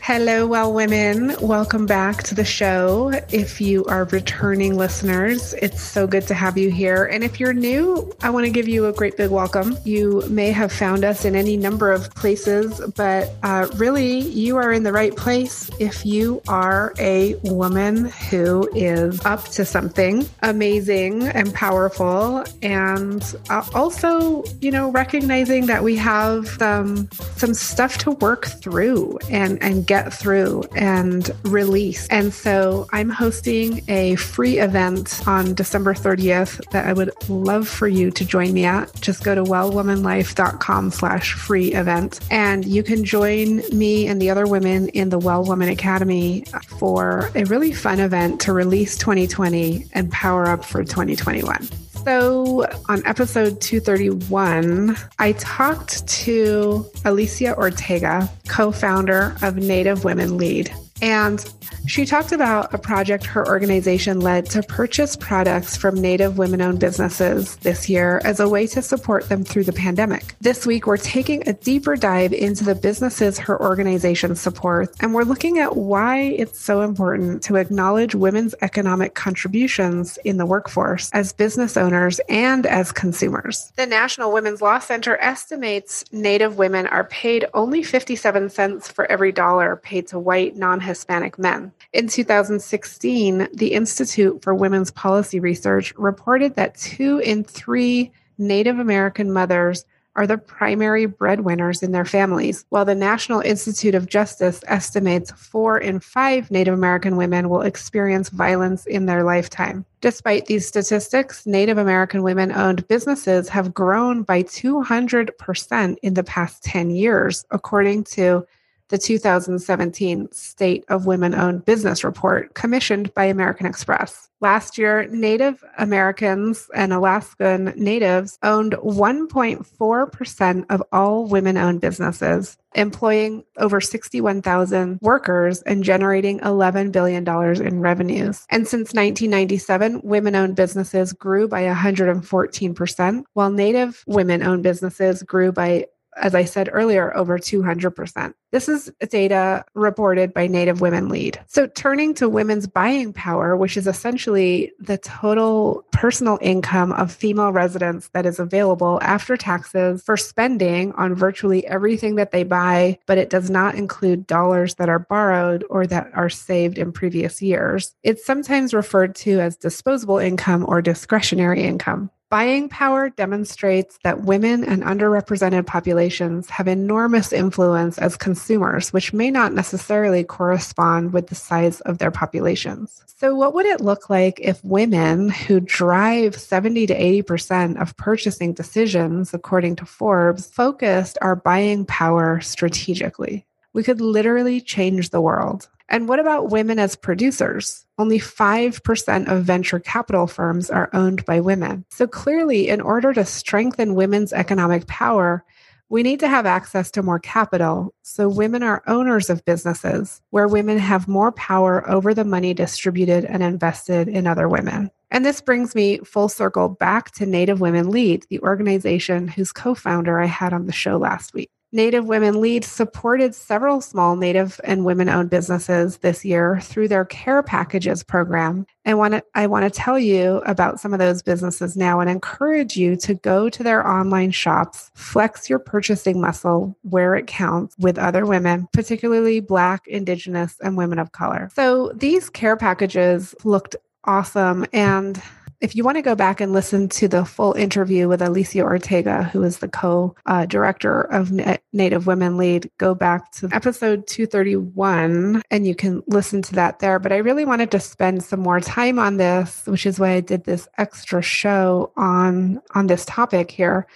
Hello, Well Women. Welcome back to the show. If you are returning listeners, it's so good to have you here. And if you're new, I want to give you a great big welcome. You may have found us in any number of places, but really, you are in the right place if you are a woman who is up to something amazing and powerful. And also, you know, recognizing that we have some stuff to work through and get through and release. And so I'm hosting a free event on December 30th that I would love for you to join me at. Just go to wellwomanlife.com/free event. And you can join me and the other women in the Well Woman Academy for a really fun event to release 2020 and power up for 2021. So on episode 231, I talked to Alicia Ortega, co-founder of Native Women Lead. And she talked about a project her organization led to purchase products from Native women-owned businesses this year as a way to support them through the pandemic. This week, we're taking a deeper dive into the businesses her organization supports, and we're looking at why it's so important to acknowledge women's economic contributions in the workforce as business owners and as consumers. The National Women's Law Center estimates Native women are paid only 57 cents for every dollar paid to white, non-Hispanic men. In 2016, the Institute for Women's Policy Research reported that 2 in 3 Native American mothers are the primary breadwinners in their families, while the National Institute of Justice estimates 4 in 5 Native American women will experience violence in their lifetime. Despite these statistics, Native American women-owned businesses have grown by 200% in the past 10 years, according to the 2017 State of Women-Owned Business Report commissioned by American Express. Last year, Native Americans and Alaskan Natives owned 1.4% of all women-owned businesses, employing over 61,000 workers and generating $11 billion in revenues. And since 1997, women-owned businesses grew by 114%, while Native women-owned businesses grew by, as I said earlier, over 200%. This is data reported by Native Women Lead. So turning to women's buying power, which is essentially the total personal income of female residents that is available after taxes for spending on virtually everything that they buy, but it does not include dollars that are borrowed or that are saved in previous years. It's sometimes referred to as disposable income or discretionary income. Buying power demonstrates that women and underrepresented populations have enormous influence as consumers, which may not necessarily correspond with the size of their populations. So what would it look like if women, who drive 70 to 80% of purchasing decisions, according to Forbes, focused our buying power strategically? We could literally change the world. And what about women as producers? Only 5% of venture capital firms are owned by women. So clearly, in order to strengthen women's economic power, we need to have access to more capital. So women are owners of businesses, where women have more power over the money distributed and invested in other women. And this brings me full circle back to Native Women Lead, the organization whose co-founder I had on the show last week. Native Women Lead supported several small Native and women-owned businesses this year through their Care Packages program. I want to tell you about some of those businesses now and encourage you to go to their online shops, flex your purchasing muscle where it counts with other women, particularly Black, Indigenous, and women of color. So these Care Packages looked awesome, and if you want to go back and listen to the full interview with Alicia Ortega, who is the co-director of Native Women Lead, go back to episode 231 and you can listen to that there. But I really wanted to spend some more time on this, which is why I did this extra show on this topic here,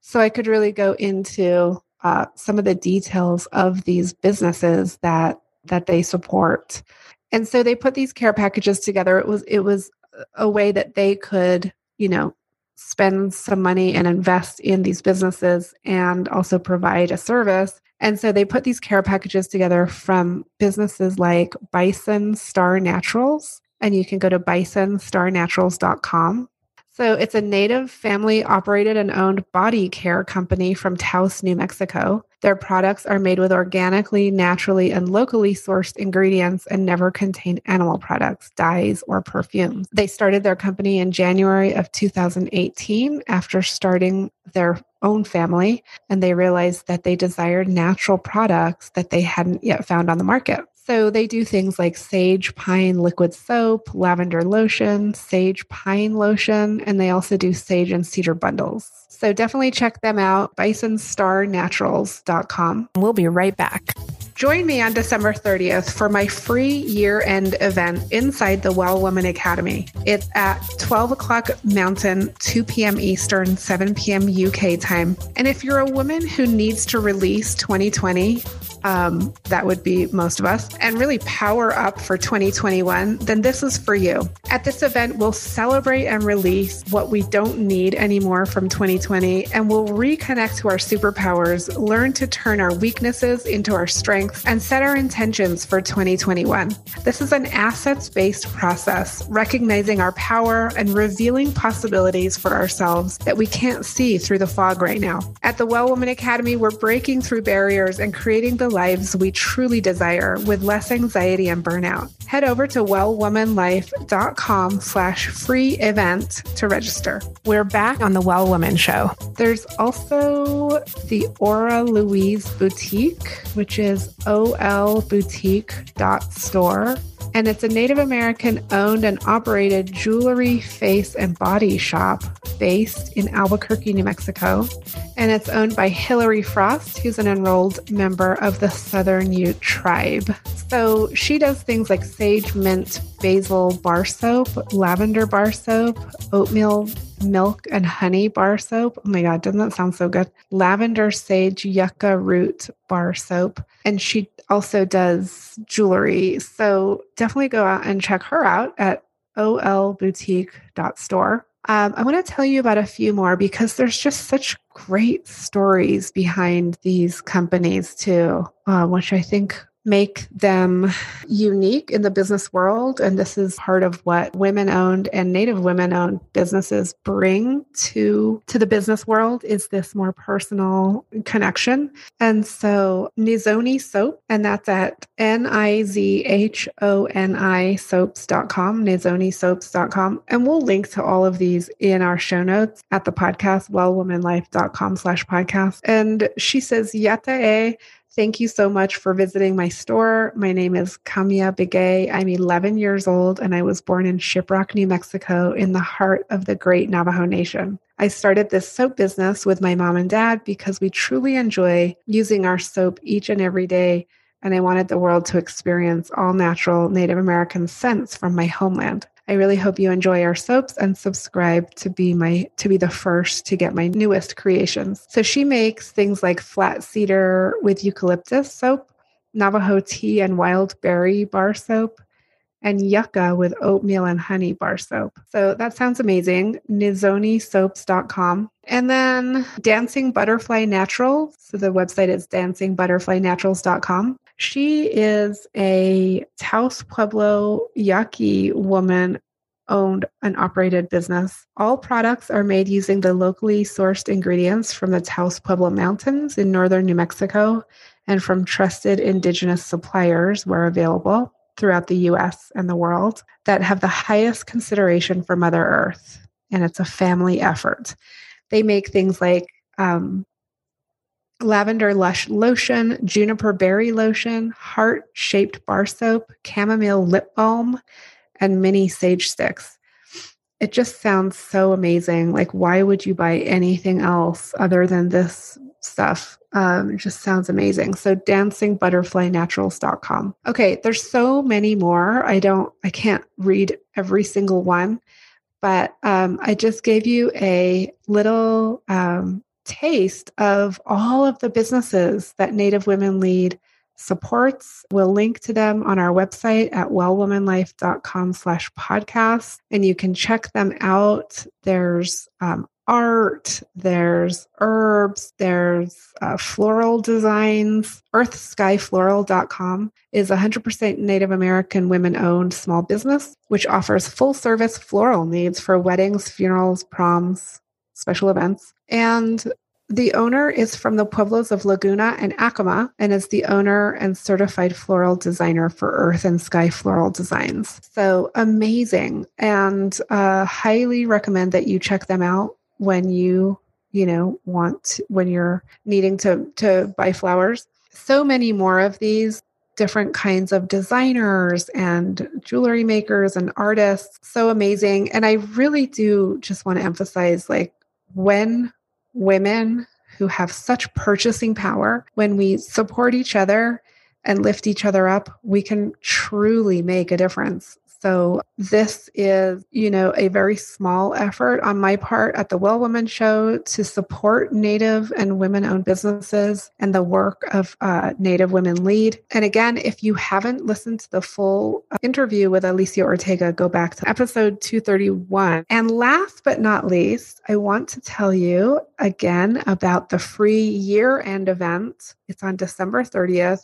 so I could really go into some of the details of these businesses that they support. And so they put these care packages together. It was a way that they could, you know, spend some money and invest in these businesses and also provide a service. And so they put these care packages together from businesses like Bison Star Naturals, and you can go to bisonstarnaturals.com. So it's a Native family operated and owned body care company from Taos, New Mexico. Their products are made with organically, naturally, and locally sourced ingredients and never contain animal products, dyes, or perfumes. They started their company in January of 2018 after starting their own family, and they realized that they desired natural products that they hadn't yet found on the market. So they do things like sage pine liquid soap, lavender lotion, sage pine lotion, and they also do sage and cedar bundles. So definitely check them out, bisonstarnaturals.com. We'll be right back. Join me on December 30th for my free year-end event inside the Well Woman Academy. It's at 12 o'clock Mountain, 2 p.m. Eastern, 7 p.m. UK time. And if you're a woman who needs to release 2020, that would be most of us, and really power up for 2021, then this is for you. At this event, we'll celebrate and release what we don't need anymore from 2020, and we'll reconnect to our superpowers, learn to turn our weaknesses into our strengths, and set our intentions for 2021. This is an assets-based process, recognizing our power and revealing possibilities for ourselves that we can't see through the fog right now. At the Well Woman Academy, we're breaking through barriers and creating the lives we truly desire with less anxiety and burnout. Head over to wellwomanlife.com/free event to register. We're back on the Well Woman Show. There's also the Aura Louise Boutique, which is olboutique.store. And it's a Native American owned and operated jewelry, face, and body shop based in Albuquerque, New Mexico. And it's owned by Hillary Frost, who's an enrolled member of the Southern Ute Tribe. So she does things like sage, mint, basil bar soap, lavender bar soap, oatmeal, milk and honey bar soap. Oh my God, doesn't that sound so good? Lavender, sage, yucca root bar soap. And she also does jewelry. So definitely go out and check her out at olboutique.store. I want to tell you about a few more because there's just such great stories behind these companies too, which I think make them unique in the business world. And this is part of what women-owned and Native women-owned businesses bring to the business world, is this more personal connection. And so Nizhoni Soap, and that's at nizhoni soaps.com, nizhonisoaps.com. And we'll link to all of these in our show notes at the podcast, wellwomanlife.com/podcast. And she says, Yatae, thank you so much for visiting my store. My name is Kamia Begay. I'm 11 years old, and I was born in Shiprock, New Mexico, in the heart of the great Navajo Nation. I started this soap business with my mom and dad because we truly enjoy using our soap each and every day, and I wanted the world to experience all natural Native American scents from my homeland. I really hope you enjoy our soaps and subscribe to be the first to get my newest creations. So she makes things like flat cedar with eucalyptus soap, Navajo tea and wild berry bar soap, and yucca with oatmeal and honey bar soap. So that sounds amazing. NizhoniSoaps.com. And then Dancing Butterfly Naturals. So the website is dancingbutterflynaturals.com. She is a Taos Pueblo Yaqui woman owned and operated business. All products are made using the locally sourced ingredients from the Taos Pueblo Mountains in northern New Mexico and from trusted indigenous suppliers where available throughout the U.S. and the world that have the highest consideration for Mother Earth. And it's a family effort. They make things like lavender lush lotion, juniper berry lotion, heart-shaped bar soap, chamomile lip balm, and mini sage sticks. It just sounds so amazing. Like, why would you buy anything else other than this stuff? It just sounds amazing. So dancingbutterflynaturals.com. Okay. There's so many more. I can't read every single one, but I just gave you a little taste of all of the businesses that Native Women Lead supports. We'll link to them on our website at wellwomanlife.com/podcast, and you can check them out. There's art, there's herbs, there's floral designs. EarthSkyFloral.com is 100% Native American women-owned small business, which offers full-service floral needs for weddings, funerals, proms, special events. And the owner is from the pueblos of Laguna and Acoma and is the owner and certified floral designer for Earth and Sky Floral Designs. So amazing. And highly recommend that you check them out when you're needing to buy flowers. So many more of these different kinds of designers and jewelry makers and artists. So amazing. And I really do just want to emphasize, like, when women who have such purchasing power, when we support each other and lift each other up, we can truly make a difference. So this is, a very small effort on my part at the Well Woman Show to support Native and women-owned businesses and the work of Native Women Lead. And again, if you haven't listened to the full interview with Alicia Ortega, go back to episode 231. And last but not least, I want to tell you again about the free year-end event. It's on December 30th.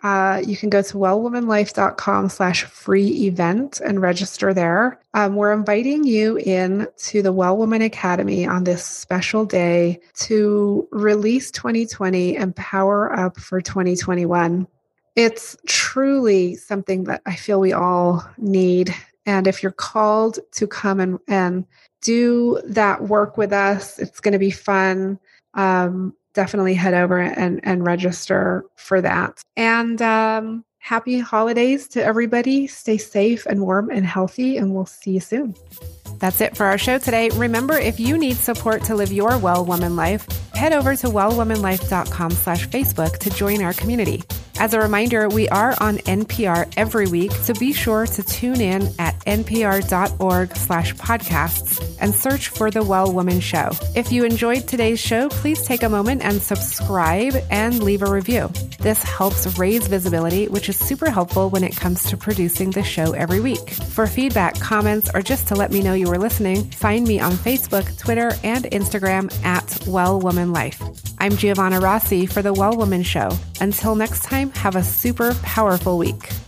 You can go to wellwomanlife.com/free event and register there. We're inviting you in to the Well Woman Academy on this special day to release 2020 and power up for 2021. It's truly something that I feel we all need. And if you're called to come and do that work with us, it's going to be fun. Definitely head over and register for that. And happy holidays to everybody. Stay safe and warm and healthy, and we'll see you soon. That's it for our show today. Remember, if you need support to live your Well Woman Life, head over to wellwomanlife.com/Facebook to join our community. As a reminder, we are on NPR every week, so be sure to tune in at npr.org/podcasts and search for The Well Woman Show. If you enjoyed today's show, please take a moment and subscribe and leave a review. This helps raise visibility, which is super helpful when it comes to producing the show every week. For feedback, comments, or just to let me know you were listening, find me on Facebook, Twitter, and Instagram at Well Woman Life. I'm Giovanna Rossi for The Well Woman Show. Until next time, have a super powerful week.